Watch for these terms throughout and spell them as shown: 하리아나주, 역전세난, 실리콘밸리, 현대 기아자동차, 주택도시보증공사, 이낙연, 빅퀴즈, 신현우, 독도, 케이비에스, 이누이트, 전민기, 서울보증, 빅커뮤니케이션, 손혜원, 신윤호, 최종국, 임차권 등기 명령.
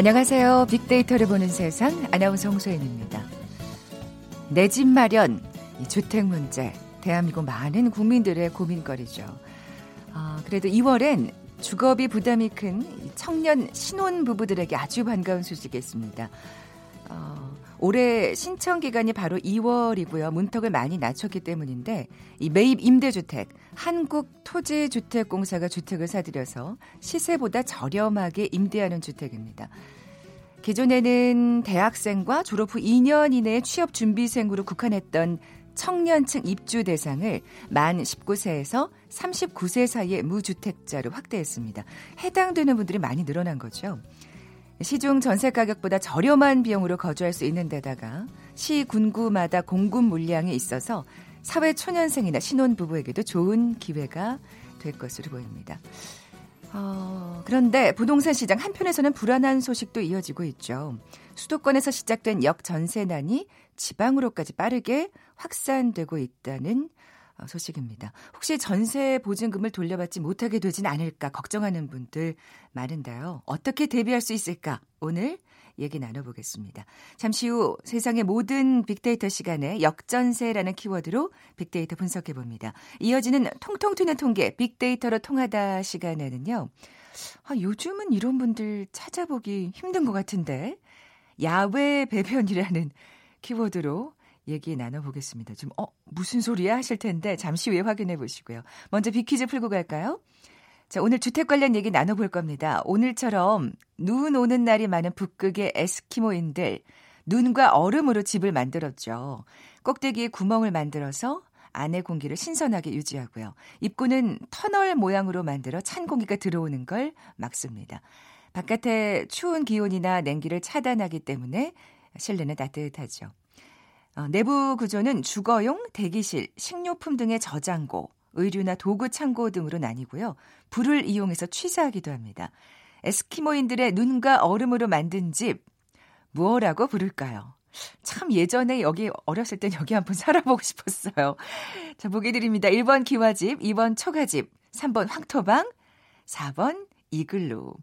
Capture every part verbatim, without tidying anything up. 안녕하세요. 빅데이터를 보는 세상 아나운서 홍소연입니다. 내 집 마련, 이 주택 문제, 대한민국 많은 국민들의 고민거리죠. 어, 그래도 이월엔 주거비 부담이 큰 청년 신혼부부들에게 아주 반가운 소식이 있습니다. 어, 올해 신청기간이 바로 이월이고요. 문턱을 많이 낮췄기 때문인데 이 매입 임대주택, 한국토지주택공사가 주택을 사들여서 시세보다 저렴하게 임대하는 주택입니다. 기존에는 대학생과 졸업 후 이 년 이내에 취업준비생으로 국한했던 청년층 입주 대상을 만 십구 세에서 삼십구 세 사이의 무주택자로 확대했습니다. 해당되는 분들이 많이 늘어난 거죠. 시중 전세 가격보다 저렴한 비용으로 거주할 수 있는 데다가 시, 군구마다 공급 물량이 있어서 사회초년생이나 신혼부부에게도 좋은 기회가 될 것으로 보입니다. 어, 그런데 부동산 시장 한편에서는 불안한 소식도 이어지고 있죠. 수도권에서 시작된 역전세난이 지방으로까지 빠르게 확산되고 있다는 소식입니다. 혹시 전세 보증금을 돌려받지 못하게 되진 않을까 걱정하는 분들 많은데요. 어떻게 대비할 수 있을까? 오늘 얘기 나눠보겠습니다. 잠시 후 세상의 모든 빅데이터 시간에 역전세라는 키워드로 빅데이터 분석해봅니다. 이어지는 통통 튀는 통계 빅데이터로 통하다 시간에는요. 아, 요즘은 이런 분들 찾아보기 힘든 것 같은데 야외 배변이라는 키워드로 얘기 나눠보겠습니다. 지금 어 무슨 소리야 하실 텐데 잠시 후에 확인해 보시고요. 먼저 빅퀴즈 풀고 갈까요? 자, 오늘 주택 관련 얘기 나눠볼 겁니다. 오늘처럼 눈 오는 날이 많은 북극의 에스키모인들 눈과 얼음으로 집을 만들었죠. 꼭대기에 구멍을 만들어서 안의 공기를 신선하게 유지하고요. 입구는 터널 모양으로 만들어 찬 공기가 들어오는 걸 막습니다. 바깥의 추운 기온이나 냉기를 차단하기 때문에 실내는 따뜻하죠. 어, 내부 구조는 주거용, 대기실, 식료품 등의 저장고, 의류나 도구 창고 등으로 나뉘고요. 불을 이용해서 취사하기도 합니다. 에스키모인들의 눈과 얼음으로 만든 집, 무엇라고 부를까요? 참 예전에 여기 어렸을 땐 여기 한번 살아보고 싶었어요. 자, 보기 드립니다. 일 번 기와집, 이 번 초가집, 삼 번 황토방, 사 번 이글루.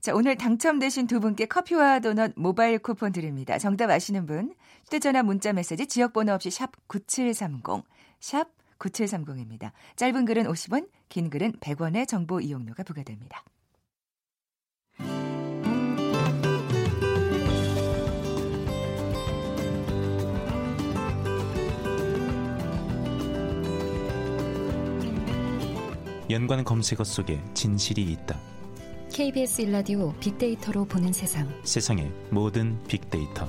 자, 오늘 당첨되신 두 분께 커피와 도넛 모바일 쿠폰 드립니다. 정답 아시는 분, 휴대전화 문자 메시지 지역번호 없이 샵 구칠삼공, 샵 구칠삼공입니다. 짧은 글은 오십 원, 긴 글은 백 원의 정보 이용료가 부과됩니다. 연관 검색어 속에 진실이 있다. 케이비에스 일라디오 빅데이터로 보는 세상. 세상의 모든 빅데이터.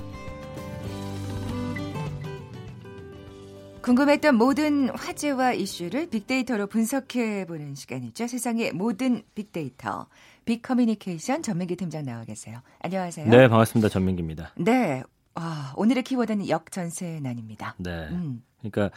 궁금했던 모든 화제와 이슈를 빅데이터로 분석해보는 시간이죠. 세상의 모든 빅데이터. 빅커뮤니케이션 전민기 팀장 나와 계세요. 안녕하세요. 네, 반갑습니다. 전민기입니다. 네, 와, 오늘의 키워드는 역전세난입니다. 네, 음. 그러니까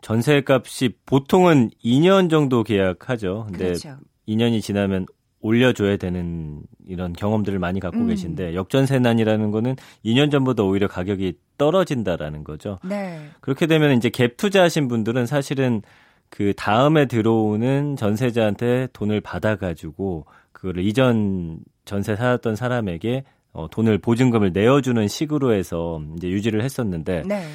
전세값이 보통은 이 년 정도 계약하죠. 근데 그렇죠. 이 년이 지나면 올려줘야 되는 이런 경험들을 많이 갖고 음. 계신데 역전세난이라는 거는 이 년 전보다 오히려 가격이 떨어진다라는 거죠. 네. 그렇게 되면 이제 갭 투자하신 분들은 사실은 그 다음에 들어오는 전세자한테 돈을 받아가지고 그거를 이전 전세 사왔던 사람에게 어, 돈을 보증금을 내어주는 식으로 해서 이제 유지를 했었는데 네.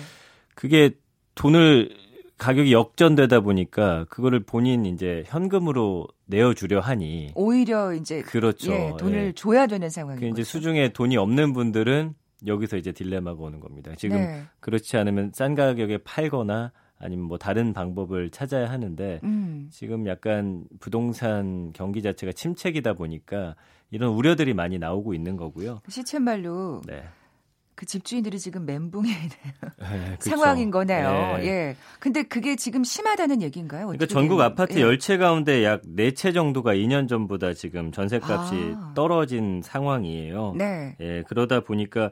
그게 돈을 가격이 역전되다 보니까 그거를 본인 이제 현금으로 내어주려 하니 오히려 이제 그렇죠. 예, 돈을 예. 줘야 되는 상황인 거죠. 이제 수중에 돈이 없는 분들은 여기서 이제 딜레마가 오는 겁니다. 지금 네. 그렇지 않으면 싼 가격에 팔거나 아니면 뭐 다른 방법을 찾아야 하는데 음. 지금 약간 부동산 경기 자체가 침체기다 보니까 이런 우려들이 많이 나오고 있는 거고요. 시쳇말로 네. 그 집주인들이 지금 멘붕에 네, 상황인 거네요. 네. 예. 근데 그게 지금 심하다는 얘기인가요? 그러니까 전국 되는? 아파트 예. 열 채 가운데 약 네 채 정도가 이 년 전보다 지금 전셋값이 아. 떨어진 상황이에요. 네. 예. 그러다 보니까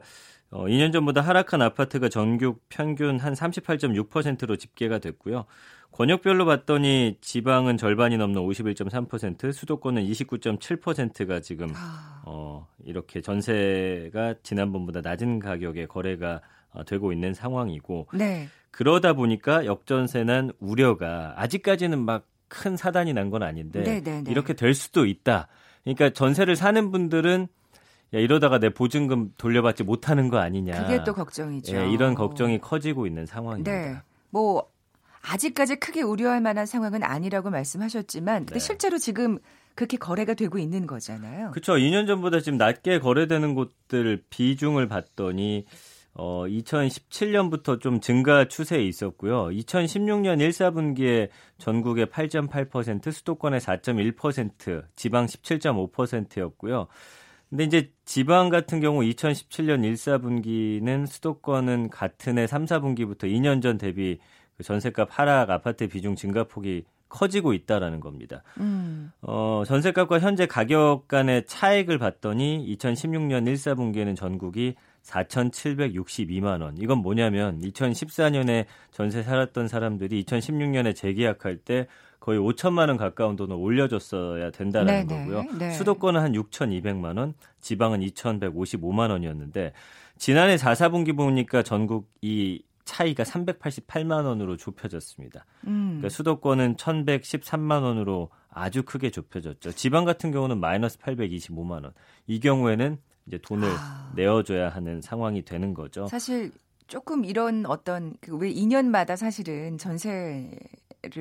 어, 이 년 전보다 하락한 아파트가 전국 평균 한 삼십팔 점 육 퍼센트로 집계가 됐고요. 권역별로 봤더니 지방은 절반이 넘는 오십일 점 삼 퍼센트, 수도권은 이십구 점 칠 퍼센트가 지금 어, 이렇게 전세가 지난번보다 낮은 가격에 거래가 되고 있는 상황이고 네. 그러다 보니까 역전세난 우려가 아직까지는 막 큰 사단이 난 건 아닌데 네네네. 이렇게 될 수도 있다. 그러니까 전세를 사는 분들은 야, 이러다가 내 보증금 돌려받지 못하는 거 아니냐. 그게 또 걱정이죠. 예, 이런 걱정이 커지고 있는 상황입니다. 네. 뭐 아직까지 크게 우려할 만한 상황은 아니라고 말씀하셨지만 근데 네. 실제로 지금 그렇게 거래가 되고 있는 거잖아요. 그렇죠. 이 년 전보다 지금 낮게 거래되는 곳들 비중을 봤더니 어, 이천십칠 년부터 좀 증가 추세에 있었고요. 이천십육 년 일, 사분기에 전국의 팔 점 팔 퍼센트, 수도권의 사 점 일 퍼센트, 지방 십칠 점 오 퍼센트였고요. 근데 이제 지방 같은 경우 이천십칠 년 일, 사분기는 수도권은 같은 해 삼, 사분기부터 이 년 전 대비 전셋값 하락, 아파트 비중 증가폭이 커지고 있다라는 겁니다. 음. 어, 전셋값과 현재 가격 간의 차액을 봤더니 이천십육 년 일, 사분기에는 전국이 사천칠백육십이만 원. 이건 뭐냐면 이천십사 년에 전세 살았던 사람들이 이천십육 년에 재계약할 때 거의 오천만 원 가까운 돈을 올려줬어야 된다는 네네, 거고요. 네. 수도권은 한 육천이백만 원, 지방은 이천백오십오만 원이었는데 지난해 사, 사분기 보니까 전국 이 차이가 삼백팔십팔만 원으로 좁혀졌습니다. 음. 그러니까 수도권은 천백십삼만 원으로 아주 크게 좁혀졌죠. 지방 같은 경우는 마이너스 팔백이십오만 원. 이 경우에는 이제 돈을 아... 내어줘야 하는 상황이 되는 거죠. 사실 조금 이런 어떤 왜 이 년마다 사실은 전세를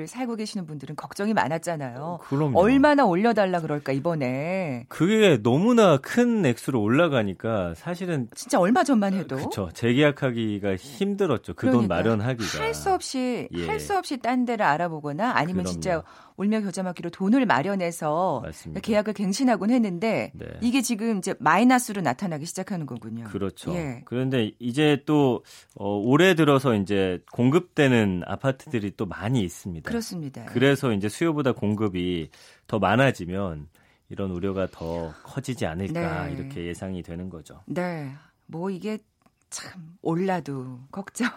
살고 계시는 분들은 걱정이 많았잖아요. 그럼요. 얼마나 올려달라 그럴까 이번에. 그게 너무나 큰 액수로 올라가니까 사실은 진짜 얼마 전만 해도 그렇죠. 재계약하기가 힘들었죠. 그 돈 그러니까. 마련하기가. 할 수 없이 예. 할 수 없이 딴 데를 알아보거나 아니면 그럼요. 진짜 울며 겨자 먹기로 돈을 마련해서 맞습니다. 계약을 갱신하곤 했는데 네. 이게 지금 이제 마이너스로 나타나기 시작하는 거군요. 그렇죠. 예. 그런데 이제 또 어, 올해 들어서 이제 공급되는 아파트들이 또 많이 있습니다. 그렇습니다. 그래서 이제 수요보다 공급이 더 많아지면 이런 우려가 더 커지지 않을까 네. 이렇게 예상이 되는 거죠. 네. 뭐 이게 참 올라도 걱정,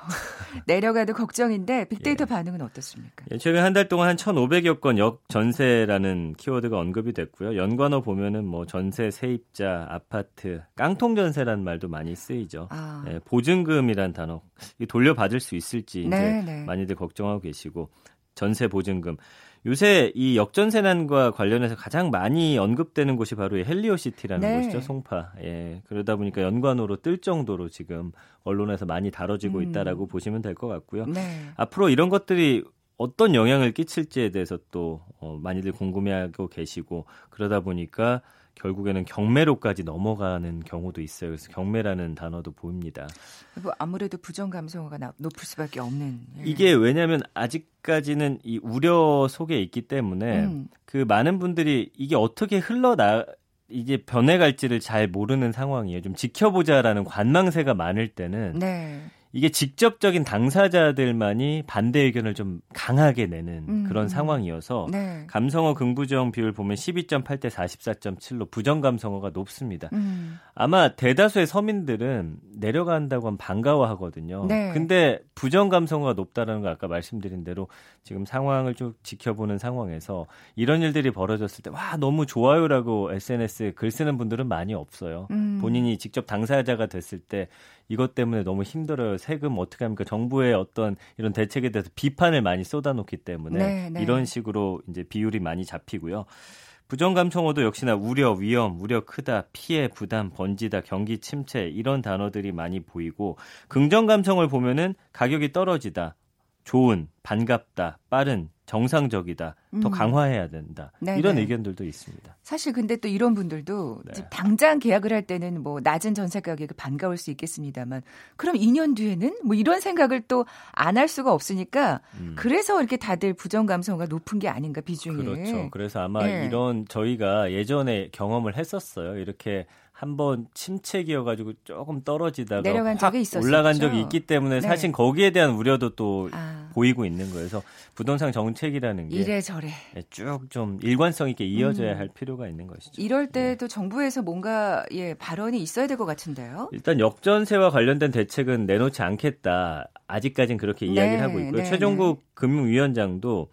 내려가도 걱정인데 빅데이터 예. 반응은 어떻습니까? 예, 최근 한 달 동안 한 천오백여 건 역전세라는 키워드가 언급이 됐고요. 연관어 보면은 뭐 전세, 세입자, 아파트, 깡통전세라는 말도 많이 쓰이죠. 아. 예, 보증금이란 단어, 돌려받을 수 있을지 이제 네, 네. 많이들 걱정하고 계시고 전세 보증금. 요새 이 역전세난과 관련해서 가장 많이 언급되는 곳이 바로 헬리오시티라는 네. 곳이죠. 송파. 예, 그러다 보니까 연관어로 뜰 정도로 지금 언론에서 많이 다뤄지고 있다라고 음. 보시면 될 것 같고요. 네. 앞으로 이런 것들이 어떤 영향을 끼칠지에 대해서 또 어, 많이들 궁금해하고 계시고 그러다 보니까 결국에는 경매로까지 넘어가는 경우도 있어요. 그래서 경매라는 단어도 보입니다. 뭐 아무래도 부정 감성어가 높을 수밖에 없는. 예. 이게 왜냐하면 아직까지는 이 우려 속에 있기 때문에 음. 그 많은 분들이 이게 어떻게 흘러나 이게 변해갈지를 잘 모르는 상황이에요. 좀 지켜보자라는 관망세가 많을 때는. 네. 이게 직접적인 당사자들만이 반대 의견을 좀 강하게 내는 음, 그런 상황이어서 네. 감성어 긍부정 비율 보면 십이 점 팔 대 사십사 점 칠로 부정 감성어가 높습니다. 음. 아마 대다수의 서민들은 내려간다고 하면 반가워하거든요. 네. 근데 부정 감성어가 높다는 거 아까 말씀드린 대로 지금 상황을 좀 지켜보는 상황에서 이런 일들이 벌어졌을 때 와 너무 좋아요라고 에스엔에스에 글 쓰는 분들은 많이 없어요. 음. 본인이 직접 당사자가 됐을 때 이것 때문에 너무 힘들어요. 세금 어떻게 합니까? 정부의 어떤 이런 대책에 대해서 비판을 많이 쏟아놓기 때문에 네, 네. 이런 식으로 이제 비율이 많이 잡히고요. 부정감성어도 역시나 우려, 위험, 우려 크다, 피해, 부담, 번지다, 경기 침체 이런 단어들이 많이 보이고 긍정감성을 보면은 가격이 떨어지다, 좋은, 반갑다, 빠른, 정상적이다, 더 강화해야 된다. 네네. 이런 의견들도 있습니다. 사실 근데 또 이런 분들도 네. 당장 계약을 할 때는 뭐 낮은 전세 가격이 반가울 수 있겠습니다만 그럼 이 년 뒤에는 뭐 이런 생각을 또 안 할 수가 없으니까 음. 그래서 이렇게 다들 부정 감성어가 높은 게 아닌가 비중이. 그렇죠. 그래서 아마 네. 이런 저희가 예전에 경험을 했었어요. 이렇게 한번 침체기여가지고 조금 떨어지다가 내려간 적이 있었죠. 올라간 적이 있기 때문에 네. 사실 거기에 대한 우려도 또 아. 보이고 있는 거예요. 그래서 부동산 정책이라는 게 이래저래 쭉 좀 일관성 있게 이어져야 음. 할 필요가 있는 것이죠. 이럴 때도 네. 정부에서 뭔가 예, 발언이 있어야 될 것 같은데요. 일단 역전세와 관련된 대책은 내놓지 않겠다. 아직까지는 그렇게 네. 이야기를 하고 있고요. 네. 최종국 네. 금융위원장도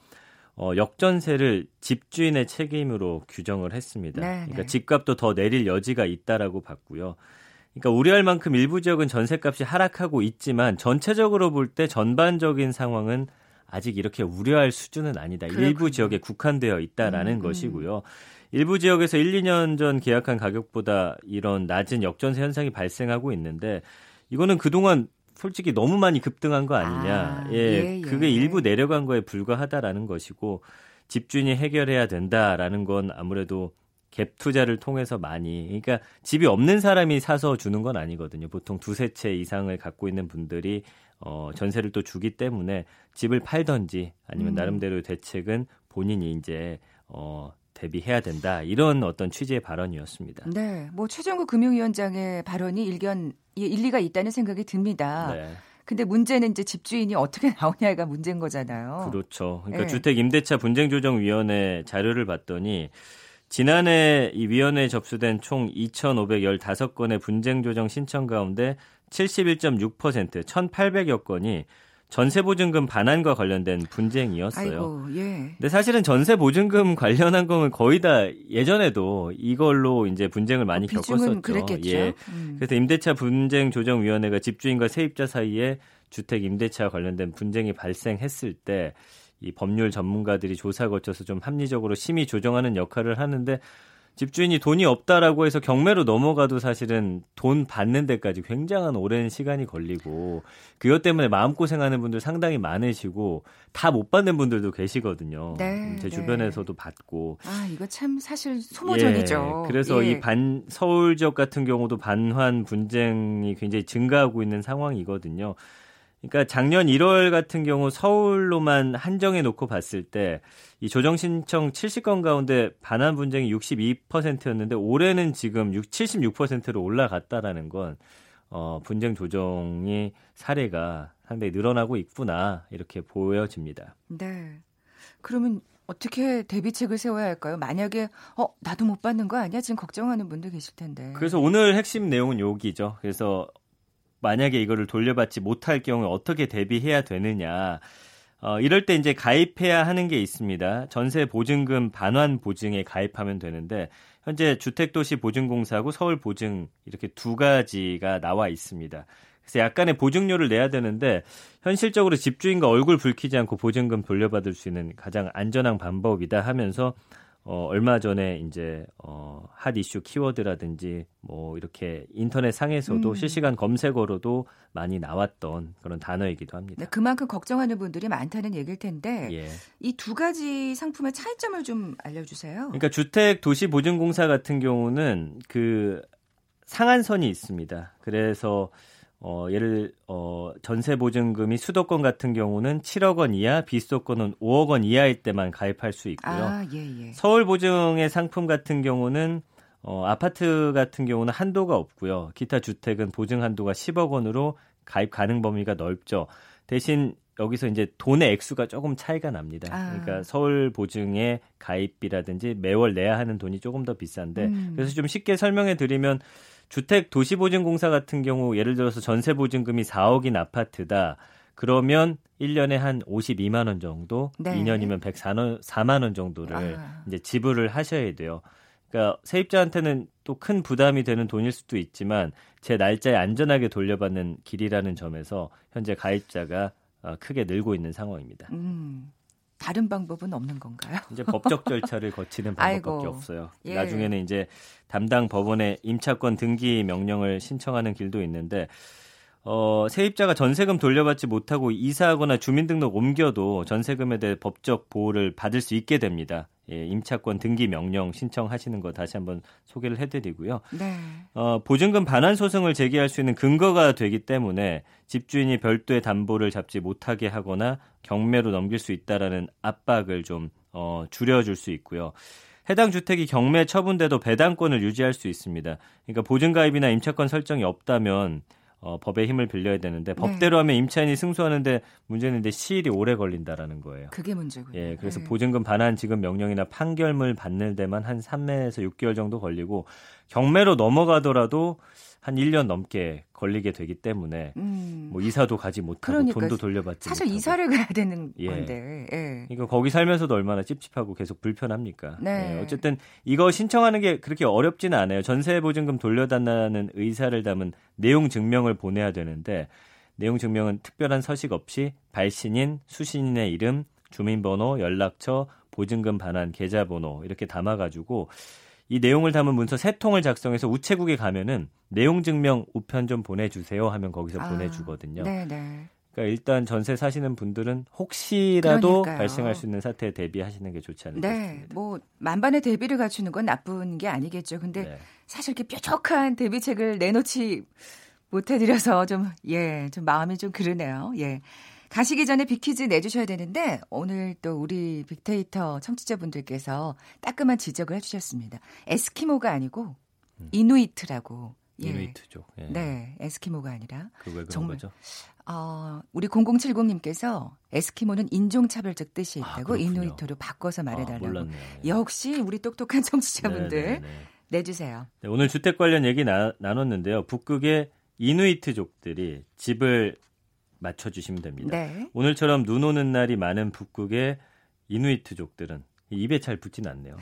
어, 역전세를 집주인의 책임으로 규정을 했습니다. 네, 그러니까 네. 집값도 더 내릴 여지가 있다라고 봤고요. 그러니까 우려할 만큼 일부 지역은 전세값이 하락하고 있지만 전체적으로 볼 때 전반적인 상황은 아직 이렇게 우려할 수준은 아니다. 그렇군요. 일부 지역에 국한되어 있다라는 음, 것이고요. 음. 일부 지역에서 일, 이 년 전 계약한 가격보다 이런 낮은 역전세 현상이 발생하고 있는데 이거는 그동안 솔직히 너무 많이 급등한 거 아니냐. 아, 예, 예, 그게 예. 일부 내려간 거에 불과하다라는 것이고 집주인이 해결해야 된다라는 건 아무래도 갭 투자를 통해서 많이, 그러니까 집이 없는 사람이 사서 주는 건 아니거든요. 보통 두세 채 이상을 갖고 있는 분들이 어, 전세를 또 주기 때문에 집을 팔든지 아니면 음. 나름대로 대책은 본인이 이제 어, 대비해야 된다. 이런 어떤 취지의 발언이었습니다. 네, 뭐 최종국 금융위원장의 발언이 일견 일리가 있다는 생각이 듭니다. 네. 근데 문제는 이제 집주인이 어떻게 나오냐가 문제인 거잖아요. 그렇죠. 그러니까 네. 주택임대차분쟁조정위원회 자료를 봤더니 지난해 이 위원회에 접수된 총 이천오백십오 건의 분쟁조정 신청 가운데 칠십일 점 육 퍼센트, 천팔백여 건이 전세보증금 반환과 관련된 분쟁이었어요. 아이고, 예. 근데 사실은 전세보증금 관련한 거는 거의 다 예전에도 이걸로 이제 분쟁을 많이 비중은 겪었었죠. 그랬겠죠. 예. 음. 그래서 임대차 분쟁조정위원회가 집주인과 세입자 사이에 주택 임대차와 관련된 분쟁이 발생했을 때 이 법률 전문가들이 조사 거쳐서 좀 합리적으로 심의 조정하는 역할을 하는데 집주인이 돈이 없다라고 해서 경매로 넘어가도 사실은 돈 받는 데까지 굉장한 오랜 시간이 걸리고 그것 때문에 마음고생하는 분들 상당히 많으시고 다 못 받는 분들도 계시거든요. 네, 제 네. 주변에서도 받고. 아, 이거 참 사실 소모전이죠. 예, 그래서 예. 이 반, 서울 지역 같은 경우도 반환 분쟁이 굉장히 증가하고 있는 상황이거든요. 그러니까 작년 일월 같은 경우 서울로만 한정해 놓고 봤을 때 이 조정 신청 칠십 건 가운데 반환 분쟁이 육십이 퍼센트였는데 올해는 지금 칠십육 퍼센트로 올라갔다라는 건 어, 분쟁 조정의 사례가 상당히 늘어나고 있구나 이렇게 보여집니다. 네. 그러면 어떻게 대비책을 세워야 할까요? 만약에 어 나도 못 받는 거 아니야? 지금 걱정하는 분들 계실 텐데. 그래서 오늘 핵심 내용은 여기죠. 그래서 만약에 이거를 돌려받지 못할 경우에 어떻게 대비해야 되느냐. 어, 이럴 때 이제 가입해야 하는 게 있습니다. 전세보증금 반환보증에 가입하면 되는데 현재 주택도시보증공사하고 서울보증 이렇게 두 가지가 나와 있습니다. 그래서 약간의 보증료를 내야 되는데 현실적으로 집주인과 얼굴 붉히지 않고 보증금 돌려받을 수 있는 가장 안전한 방법이다 하면서 어, 얼마 전에 이제, 어, 핫 이슈 키워드라든지, 뭐, 이렇게 인터넷 상에서도 음. 실시간 검색어로도 많이 나왔던 그런 단어이기도 합니다. 네, 그만큼 걱정하는 분들이 많다는 얘기일 텐데, 예. 이 두 가지 상품의 차이점을 좀 알려주세요. 그러니까 주택도시보증공사 같은 경우는 그 상한선이 있습니다. 그래서, 어, 예를, 어, 전세보증금이 수도권 같은 경우는 칠억 원 이하, 비수도권은 오억 원 이하일 때만 가입할 수 있고요. 아, 예, 예. 서울보증의 상품 같은 경우는, 어, 아파트 같은 경우는 한도가 없고요. 기타 주택은 보증 한도가 십억 원으로 가입 가능 범위가 넓죠. 대신 여기서 이제 돈의 액수가 조금 차이가 납니다. 아. 그러니까 서울보증의 가입비라든지 매월 내야 하는 돈이 조금 더 비싼데, 음. 그래서 좀 쉽게 설명해 드리면, 주택도시보증공사 같은 경우 예를 들어서 전세보증금이 사억인 아파트다. 그러면 일 년에 한 오십이만 원 정도, 네. 이 년이면 백사만 원 정도를 아. 이제 지불을 하셔야 돼요. 그러니까 세입자한테는 또 큰 부담이 되는 돈일 수도 있지만 제 날짜에 안전하게 돌려받는 길이라는 점에서 현재 가입자가 크게 늘고 있는 상황입니다. 음. 다른 방법은 없는 건가요? 이제 법적 절차를 거치는 방법밖에 아이고, 없어요. 예. 나중에는 이제 담당 법원에 임차권 등기 명령을 신청하는 길도 있는데 어, 세입자가 전세금 돌려받지 못하고 이사하거나 주민등록 옮겨도 전세금에 대해 법적 보호를 받을 수 있게 됩니다. 예, 임차권 등기 명령 신청하시는 거 다시 한번 소개를 해드리고요. 네. 어, 보증금 반환 소송을 제기할 수 있는 근거가 되기 때문에 집주인이 별도의 담보를 잡지 못하게 하거나 경매로 넘길 수 있다라는 압박을 좀 어, 줄여줄 수 있고요. 해당 주택이 경매 처분돼도 배당권을 유지할 수 있습니다. 그러니까 보증가입이나 임차권 설정이 없다면 어, 법의 힘을 빌려야 되는데 법대로 네. 하면 임차인이 승소하는데 문제는 이제 시일이 오래 걸린다라는 거예요. 그게 문제고요. 예, 그래서 네. 보증금 반환 지급 명령이나 판결문 받는 데만 한 삼 회에서 육 개월 정도 걸리고 경매로 넘어가더라도 한 일 년 넘게 걸리게 되기 때문에 음. 뭐 이사도 가지 못하고 그러니까, 돈도 돌려받지 사실 못하고. 이사를 가야 되는 예. 건데. 예. 그러니까 거기 살면서도 얼마나 찝찝하고 계속 불편합니까. 네. 예, 어쨌든 이거 신청하는 게 그렇게 어렵지는 않아요. 전세보증금 돌려달라는 의사를 담은 내용 증명을 보내야 되는데 내용 증명은 특별한 서식 없이 발신인, 수신인의 이름, 주민번호, 연락처, 보증금 반환, 계좌번호 이렇게 담아가지고 이 내용을 담은 문서 세 통을 작성해서 우체국에 가면은 내용 증명 우편 좀 보내주세요 하면 거기서 아, 보내주거든요. 네네. 그러니까 일단 전세 사시는 분들은 혹시라도 그러니까요. 발생할 수 있는 사태에 대비하시는 게 좋지 않을까 네, 싶습니다. 뭐 만반의 대비를 갖추는 건 나쁜 게 아니겠죠. 근데 네. 사실 이렇게 뾰족한 대비책을 내놓지 못해드려서 좀, 예, 좀 마음이 좀 그러네요. 예. 가시기 전에 빅퀴즈 내주셔야 되는데 오늘 또 우리 빅데이터 청취자분들께서 따끔한 지적을 해주셨습니다. 에스키모가 아니고 이누이트라고. 예. 이누이트족. 예. 네. 에스키모가 아니라. 그 왜 그런 정말, 거죠? 어, 우리 공공칠공님께서 에스키모는 인종차별적 뜻이 있다고 아, 이누이트로 바꿔서 말해달라고. 아, 예. 역시 우리 똑똑한 청취자분들 네네네. 내주세요. 네, 오늘 주택 관련 얘기 나, 나눴는데요. 북극의 이누이트족들이 집을 맞춰주시면 됩니다. 네. 오늘처럼 눈 오는 날이 많은 북극의 이누이트족들은 입에 잘 붙진 않네요.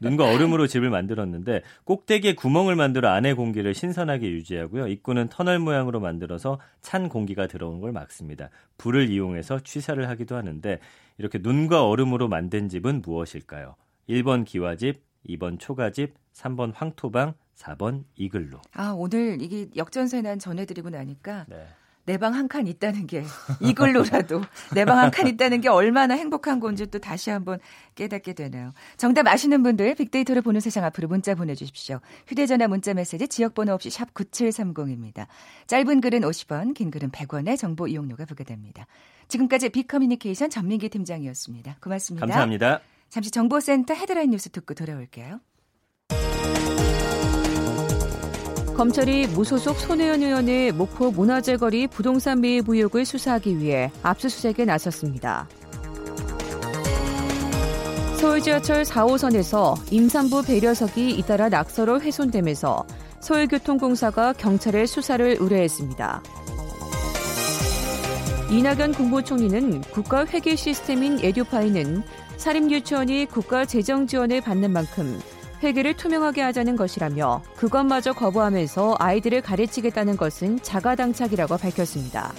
눈과 얼음으로 집을 만들었는데 꼭대기에 구멍을 만들어 안의 공기를 신선하게 유지하고요. 입구는 터널 모양으로 만들어서 찬 공기가 들어오는 걸 막습니다. 불을 이용해서 취사를 하기도 하는데 이렇게 눈과 얼음으로 만든 집은 무엇일까요? 일 번 기와집, 이 번 초가집, 삼 번 황토방, 사 번 이글루. 아, 오늘 이게 역전세난 전해드리고 나니까 네. 내 방 한 칸 있다는 게 이글루라도 내 방 한 칸 있다는 게 얼마나 행복한 건지 또 다시 한번 깨닫게 되네요. 정답 아시는 분들 빅데이터를 보는 세상 앞으로 문자 보내주십시오. 휴대전화 문자메시지 지역번호 없이 샵 구칠삼공입니다. 짧은 글은 오십 원, 긴 글은 백 원의 정보 이용료가 부과됩니다. 지금까지 빅커뮤니케이션 전민기 팀장이었습니다. 고맙습니다. 감사합니다. 잠시 정보센터 헤드라인 뉴스 듣고 돌아올게요. 검찰이 무소속 손혜원 의원의 목포 문화재거리 부동산 매입 의혹을 수사하기 위해 압수수색에 나섰습니다. 서울 지하철 사 호선에서 임산부 배려석이 잇따라 낙서로 훼손되면서 서울교통공사가 경찰에 수사를 의뢰했습니다. 이낙연 국무총리는 국가 회계 시스템인 에듀파이는 사립유치원이 국가 재정 지원을 받는 만큼 회계를 투명하게 하자는 것이라며 그것마저 거부하면서 아이들을 가르치겠다는 것은 자가당착이라고 밝혔습니다.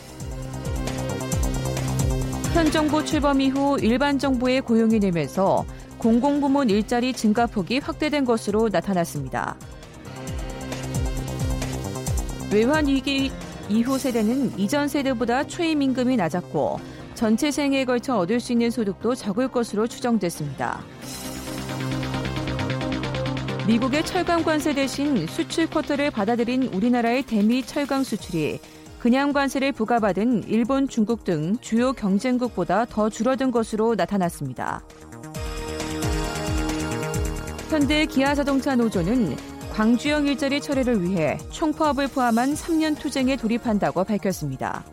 현 정부 출범 이후 일반 정부의 고용이 늘면서 공공부문 일자리 증가폭이 확대된 것으로 나타났습니다. 외환위기 이후 세대는 이전 세대보다 최저임금이 낮았고 전체 생애에 걸쳐 얻을 수 있는 소득도 적을 것으로 추정됐습니다. 미국의 철강 관세 대신 수출 쿼터를 받아들인 우리나라의 대미 철강 수출이 그냥 관세를 부과받은 일본, 중국 등 주요 경쟁국보다 더 줄어든 것으로 나타났습니다. 현대 기아자동차 노조는 광주형 일자리 철회를 위해 총파업을 포함한 삼 년 투쟁에 돌입한다고 밝혔습니다.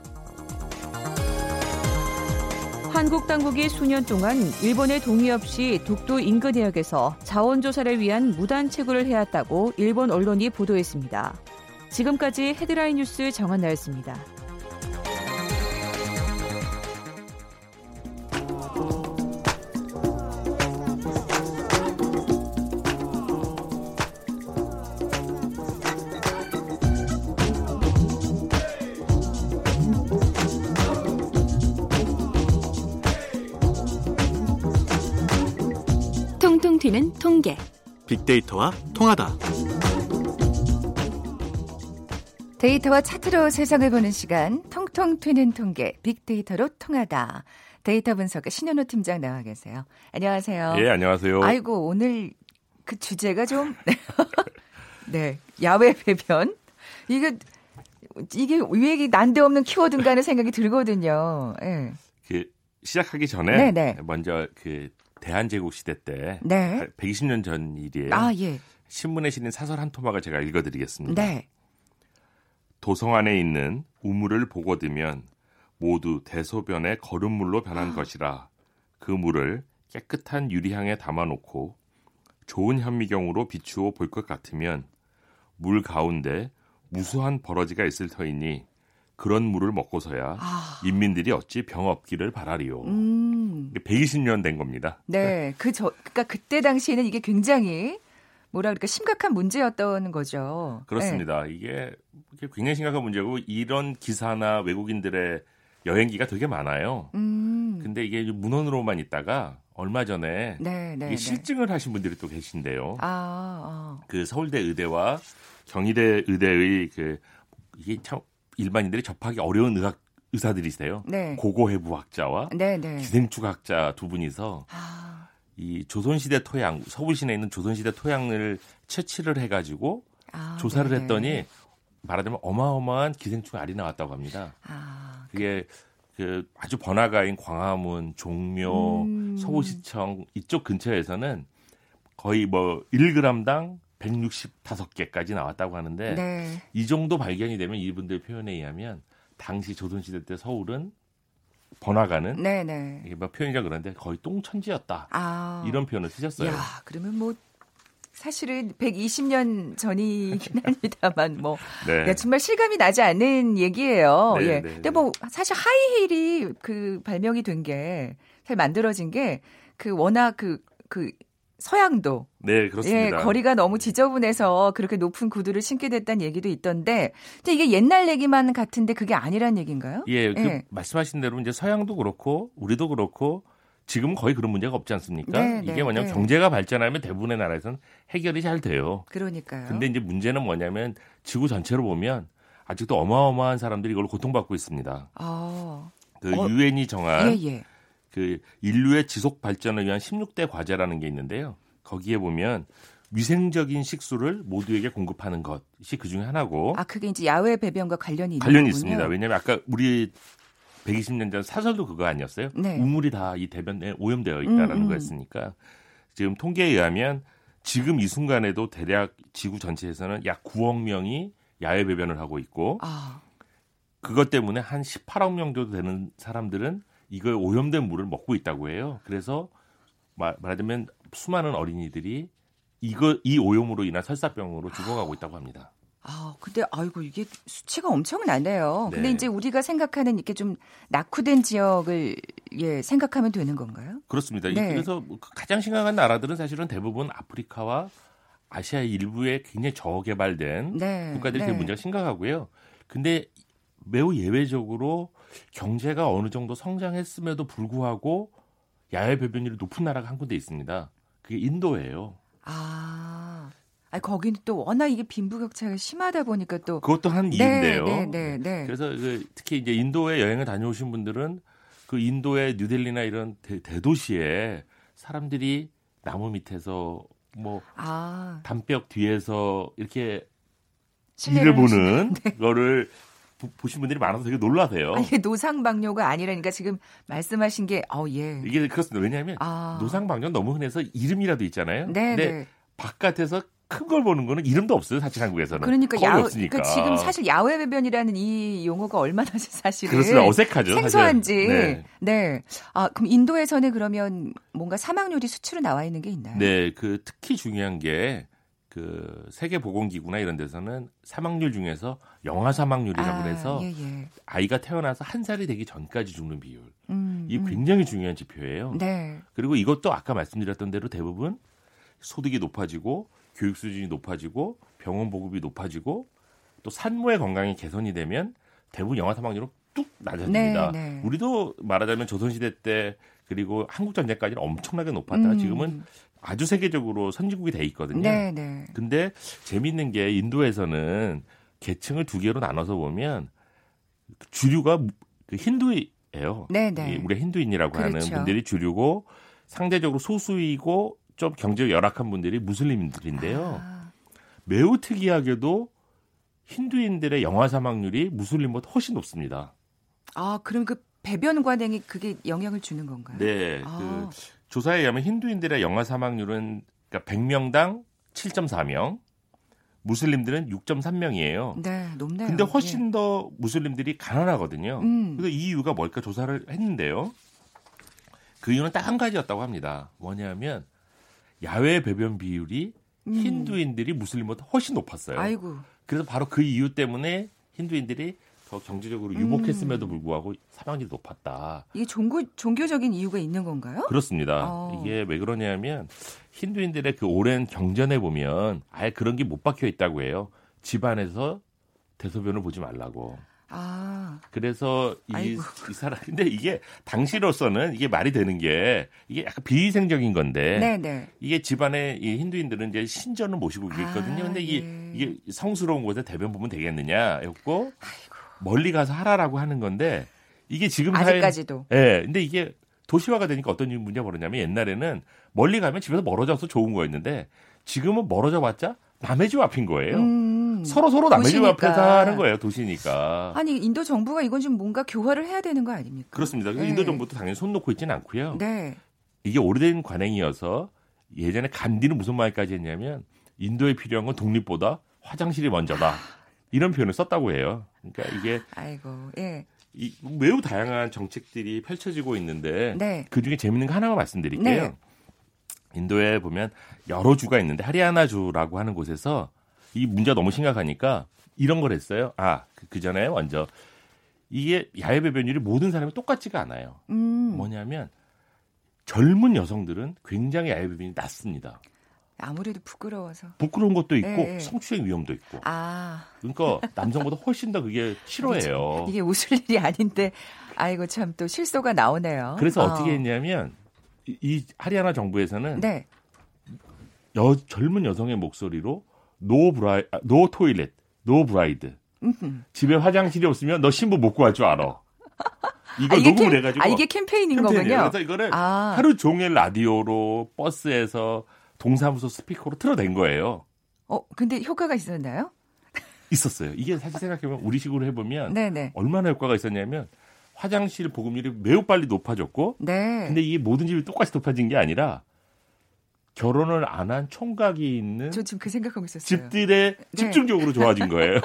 한국 당국이 수년 동안 일본의 동의 없이 독도 인근 해역에서 자원조사를 위한 무단 채굴을 해왔다고 일본 언론이 보도했습니다. 지금까지 헤드라인 뉴스 정한나였습니다. 는 통계 빅데이터와 통하다 데이터와 차트로 세상을 보는 시간 통통 튀는 통계 빅데이터로 통하다 데이터 분석의 신현우 팀장 나와 계세요. 안녕하세요. 예, 안녕하세요. 아이고 오늘 그 주제가 좀 네 야외 배변 이게 이게 왜 난데없는 키워드인가 하는 생각이 들거든요. 예. 그 시작하기 전에 네네. 먼저 그 대한제국 시대 때 네. 백이십 년 전 일이에요. 아, 예. 신문에 실린 사설 한 토막을 제가 읽어드리겠습니다. 네. 도성 안에 있는 우물을 보거두면 모두 대소변의 거름물로 변한 아. 것이라 그 물을 깨끗한 유리항에 담아놓고 좋은 현미경으로 비추어 볼 것 같으면 물 가운데 무수한 버러지가 있을 터이니 그런 물을 먹고서야 아. 인민들이 어찌 병 없기를 바라리요. 음. 백이십 년 된 겁니다. 네, 그 저, 그러니까 그때 당시에는 이게 굉장히 뭐라 그럴까 심각한 문제였던 거죠. 그렇습니다. 네. 이게 굉장히 심각한 문제고 이런 기사나 외국인들의 여행기가 되게 많아요. 음. 근데 이게 문헌으로만 있다가 얼마 전에 네, 네, 이게 실증을 네. 하신 분들이 또 계신데요. 아, 아. 그 서울대 의대와 경희대 의대의 그 이게 참 일반인들이 접하기 어려운 의학 의사들이세요. 네. 고고해부학자와 네, 네. 기생충학자 두 분이서 아. 이 조선시대 토양 서울 시내에 있는 조선시대 토양을 채취를 해가지고 아, 조사를 네네. 했더니 말하자면 어마어마한 기생충 알이 나왔다고 합니다. 아, 그게 그 아주 번화가인 광화문, 종묘, 음. 서울시청 이쪽 근처에서는 거의 뭐 일 그램당 백육십오 개까지 나왔다고 하는데 네. 이 정도 발견이 되면 이분들 표현에 의하면 당시 조선시대 때 서울은 번화가는 네네. 이게 뭐 표현이라 그런데 거의 똥천지였다. 아. 이런 표현을 쓰셨어요. 야, 그러면 뭐 사실은 백이십 년 전이긴 합니다만 뭐 네. 정말 실감이 나지 않는 얘기예요. 네, 예. 네, 근데 뭐 사실 하이힐이 그 발명이 된 게 사실 만들어진 게 그 워낙 그 그 서양도 네, 그렇습니다. 예, 거리가 너무 지저분해서 그렇게 높은 구두를 신게 됐다는 얘기도 있던데, 근데 이게 옛날 얘기만 같은데 그게 아니란 얘기인가요? 예, 그 예. 말씀하신 대로 이제 서양도 그렇고 우리도 그렇고 지금 거의 그런 문제가 없지 않습니까? 네, 이게 네, 뭐냐면 네. 경제가 발전하면 대부분의 나라에서는 해결이 잘 돼요. 그러니까요. 근데 이제 문제는 뭐냐면 지구 전체로 보면 아직도 어마어마한 사람들이 이걸 고통받고 있습니다. 아, 그 유엔이 어, 정한 예, 예. 그 인류의 지속 발전을 위한 십육 대 과제라는 게 있는데요. 거기에 보면 위생적인 식수를 모두에게 공급하는 것이 그중에 하나고. 아, 그게 이제 야외 배변과 관련이 있는 관련이 거군요. 있습니다. 왜냐하면 아까 우리 백이십 년 전 사설도 그거 아니었어요? 네. 우물이 다 이 대변에 오염되어 있다라는 음, 음. 거였으니까. 지금 통계에 의하면 지금 이 순간에도 대략 지구 전체에서는 약 구억 명이 야외 배변을 하고 있고 아. 그것 때문에 한 십팔억 명 정도 되는 사람들은 이거 오염된 물을 먹고 있다고 해요. 그래서 말, 말하자면 수많은 어린이들이 이거 이 오염으로 인한 설사병으로 죽어가고 있다고 합니다. 아, 근데 아이고 이게 수치가 엄청나네요. 네. 근데 이제 우리가 생각하는 이렇게 좀 낙후된 지역을 예, 생각하면 되는 건가요? 그렇습니다. 네. 그래서 가장 심각한 나라들은 사실은 대부분 아프리카와 아시아 일부에 굉장히 저개발된 네. 국가들이 되게 네. 문제가 심각하고요. 근데 매우 예외적으로 경제가 어느 정도 성장했음에도 불구하고 야외 배변율이 높은 나라가 한 군데 있습니다. 그게 인도예요. 아, 아니, 거기는 또 워낙 이게 빈부격차가 심하다 보니까 또 그것도 한 네, 일인데요. 네, 네, 네. 그래서 그 특히 이제 인도에 여행을 다녀오신 분들은 그 인도의 뉴델리나 이런 대, 대도시에 사람들이 나무 밑에서 뭐 아. 담벼락 뒤에서 이렇게 일을 보는 네. 거를 보신 분들이 많아서 되게 놀라세요. 아, 이게 노상방뇨가 아니라니까 지금 말씀하신 게 어, 예. 이게 그렇습니다. 왜냐하면 아. 노상방뇨 너무 흔해서 이름이라도 있잖아요. 네, 근데 네. 바깥에서 큰 걸 보는 거는 이름도 없어요. 사실 한국에서는. 그러니까 거의 야외, 없으니까. 그러니까 지금 사실 야외 배변이라는 이 용어가 얼마나 사실은 그렇습니다. 어색하죠. 생소한지. 네. 네. 아, 그럼 인도에서는 그러면 뭔가 사망률이 수치로 나와 있는 게 있나요? 네. 그 특히 중요한 게 그 세계보건기구나 이런 데서는 사망률 중에서 영아 사망률이라고 아, 해서 예, 예. 아이가 태어나서 한 살이 되기 전까지 죽는 비율. 음, 이게 음. 굉장히 중요한 지표예요. 네. 그리고 이것도 아까 말씀드렸던 대로 대부분 소득이 높아지고 교육 수준이 높아지고 병원 보급이 높아지고 또 산모의 건강이 개선이 되면 대부분 영아 사망률은 뚝 낮아집니다. 네, 네. 우리도 말하자면 조선시대 때 그리고 한국전쟁까지는 엄청나게 높았다. 음. 지금은 아주 세계적으로 선진국이 돼 있거든요. 네, 네. 근데 재미있는 게 인도에서는 계층을 두 개로 나눠서 보면 주류가 힌두예요. 네, 네. 우리가 힌두인이라고 그렇죠. 하는 분들이 주류고 상대적으로 소수이고 좀 경제로 열악한 분들이 무슬림들인데요. 아. 매우 특이하게도 힌두인들의 영아 사망률이 무슬림보다 훨씬 높습니다. 아, 그럼 그 배변 관행이 그게 영향을 주는 건가요? 네. 아. 그 조사에 의하면 힌두인들의 영아 사망률은 그러니까 백 명당 칠 점 사 명, 무슬림들은 육 점 삼 명이에요. 네, 높네요. 근데 훨씬 예. 더 무슬림들이 가난하거든요. 음. 그래서 이 이유가 뭘까 조사를 했는데요. 그 이유는 딱 한 가지였다고 합니다. 뭐냐면 야외 배변 비율이 음. 힌두인들이 무슬림보다 훨씬 높았어요. 아이고. 그래서 바로 그 이유 때문에 힌두인들이 더 경제적으로 유복했음에도 음. 불구하고 사망률이 높았다. 이게 종교, 종교적인 이유가 있는 건가요? 그렇습니다. 어. 이게 왜 그러냐면 힌두인들의 그 오랜 경전에 보면 아예 그런 게 못 박혀 있다고 해요. 집안에서 대소변을 보지 말라고. 아. 그래서 이, 이 사람 근데 이게 당시로서는 이게 말이 되는 게 이게 약간 비위생적인 건데 네네. 이게 집안에 이 힌두인들은 이제 신전을 모시고 아, 있거든요. 근데 예. 이, 이게 성스러운 곳에 대변 보면 되겠느냐였고 멀리 가서 하라라고 하는 건데 이게 지금 아직까지도. 예. 네, 근데 이게 도시화가 되니까 어떤 문제가 벌어졌냐면 옛날에는 멀리 가면 집에서 멀어져서 좋은 거였는데 지금은 멀어져봤자 남의 집 앞인 거예요. 음, 서로 서로 남의 도시니까. 집 앞에서 하는 거예요. 도시니까. 아니 인도 정부가 이건 지금 뭔가 교화를 해야 되는 거 아닙니까? 그렇습니다. 네. 인도 정부도 당연히 손 놓고 있지는 않고요. 네. 이게 오래된 관행이어서 예전에 간디는 무슨 말까지 했냐면 인도에 필요한 건 독립보다 화장실이 먼저다. 아. 이런 표현을 썼다고 해요. 그러니까 이게 아이고 예. 이, 매우 다양한 정책들이 펼쳐지고 있는데 네. 그중에 재밌는 거 하나만 말씀드릴게요. 네. 인도에 보면 여러 주가 있는데 하리아나주라고 하는 곳에서 이 문제가 너무 심각하니까 이런 걸 했어요. 아, 그 전에 먼저 이게 야외 배변율이 모든 사람이 똑같지가 않아요. 음. 뭐냐면 젊은 여성들은 굉장히 야외 배변이 낮습니다. 아무래도 부끄러워서. 부끄러운 것도 있고 네. 성추행 위험도 있고. 아. 그러니까 남성보다 훨씬 더 그게 싫어해요. 이게 웃을 일이 아닌데 아이고 참 또 실소가 나오네요. 그래서 어. 어떻게 했냐면 이 하리아나 정부에서는 네. 여, 젊은 여성의 목소리로 노 브라이, 노 토일렛, 노 브라이드. 집에 화장실이 없으면 너 신부 못 구할 줄 알아. 이거 아, 녹음을 캠, 해가지고. 아, 이게 캠페인인 캠페인이에요. 거군요. 그래서 이거를 아. 하루 종일 라디오로 버스에서 동사무소 스피커로 틀어댄 거예요. 어, 근데 효과가 있었나요? 있었어요. 이게 사실 생각해보면 우리 식으로 해보면 네네. 얼마나 효과가 있었냐면 화장실 보급률이 매우 빨리 높아졌고 네. 근데 이게 모든 집이 똑같이 높아진 게 아니라 결혼을 안 한 총각이 있는 저 지금 그 생각하고 있었어요. 집들의 네. 집중적으로 좋아진 거예요.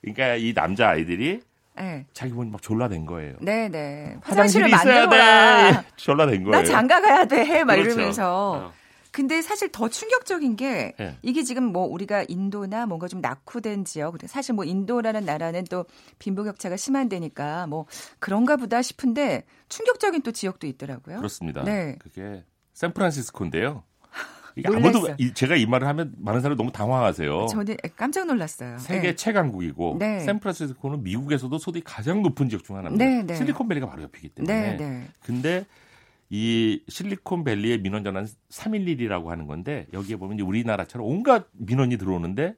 그러니까 이 남자 아이들이 네. 자기 몸이 막 졸라댄 거예요. 네네. 네. 화장실을 만들어야 돼. 졸라댄 거예요. 나 장가 가야 돼. 막 그렇죠. 이러면서. 어. 근데 사실 더 충격적인 게 네. 이게 지금 뭐 우리가 인도나 뭔가 좀 낙후된 지역, 사실 뭐 인도라는 나라는 또 빈부격차가 심한 데니까 뭐 그런가 보다 싶은데 충격적인 또 지역도 있더라고요. 그렇습니다. 네. 그게 샌프란시스코인데요. 이게 아무도 제가 이 말을 하면 많은 사람이 너무 당황하세요. 저는 깜짝 놀랐어요. 세계 네. 최강국이고 네. 샌프란시스코는 미국에서도 소득이 가장 높은 지역 중 하나입니다. 네, 네. 실리콘밸리가 바로 옆이기 때문에. 네, 네. 근데 이 실리콘밸리의 민원 전환 삼일일이라고 하는 건데 여기에 보면 이제 우리나라처럼 온갖 민원이 들어오는데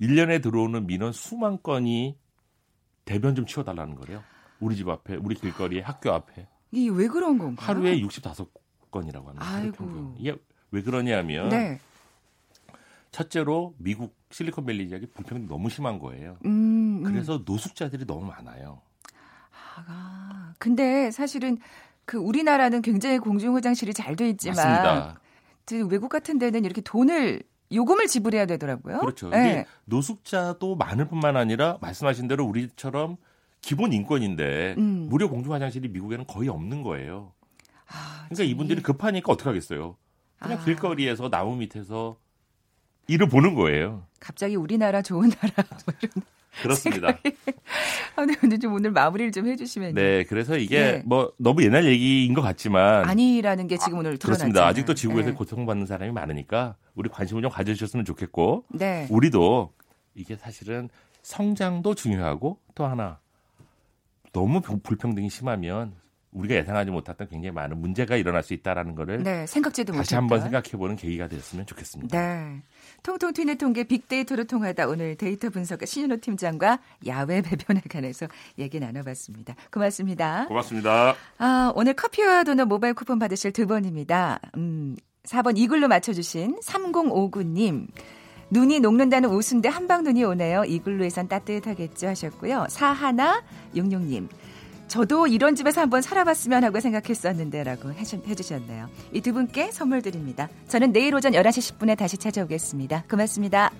일 년에 들어오는 민원 수만 건이 대변 좀 치워달라는 거래요. 우리 집 앞에, 우리 길거리에, 학교 앞에. 이게 왜 그런 건가요? 하루에 육십오 건이라고 합니다. 아이고. 이게 왜 그러냐면 네. 첫째로 미국 실리콘밸리 지역이 불평등이 너무 심한 거예요. 음, 음. 그래서 노숙자들이 너무 많아요. 아, 근데 사실은 그 우리나라는 굉장히 공중 화장실이 잘 돼 있지만 맞습니다. 외국 같은 데는 이렇게 돈을 요금을 지불해야 되더라고요. 그렇죠. 네. 이게 노숙자도 많을 뿐만 아니라 말씀하신 대로 우리처럼 기본 인권인데 음. 무료 공중 화장실이 미국에는 거의 없는 거예요. 아, 그러니까 이분들이 급하니까 어떻게 하겠어요? 그냥 아. 길거리에서 나무 밑에서 일을 보는 거예요. 갑자기 우리나라 좋은 나라 뭐 이런. 그렇습니다. 아, 네, 근데 좀 오늘 마무리를 좀 해주시면. 네, 그래서 이게 네. 뭐 너무 옛날 얘기인 것 같지만 아니라는 게 지금 아, 오늘 드러났습니다. 그렇습니다. 아직도 지구에서 네. 고통받는 사람이 많으니까 우리 관심을 좀 가져주셨으면 좋겠고, 네. 우리도 이게 사실은 성장도 중요하고 또 하나 너무 불평등이 심하면 우리가 예상하지 못했던 굉장히 많은 문제가 일어날 수 있다라는 거를 네, 생각지도 다시 한번 생각해보는 계기가 됐으면 좋겠습니다. 네. 통통 튀는 통계 빅데이터로 통하다 오늘 데이터 분석가 신윤호 팀장과 야외 배변에 관해서 얘기 나눠봤습니다. 고맙습니다. 고맙습니다. 아, 오늘 커피와 도넛 모바일 쿠폰 받으실 두 번입니다. 음, 사 번 이글로 맞춰주신 삼공오구 님. 눈이 녹는다는 웃음대 한방 눈이 오네요. 이글로에선 따뜻하겠죠 하셨고요. 사일육육 님. 저도 이런 집에서 한번 살아봤으면 하고 생각했었는데 라고 해주셨네요. 이 두 분께 선물 드립니다. 저는 내일 오전 열한 시 십 분에 다시 찾아오겠습니다. 고맙습니다.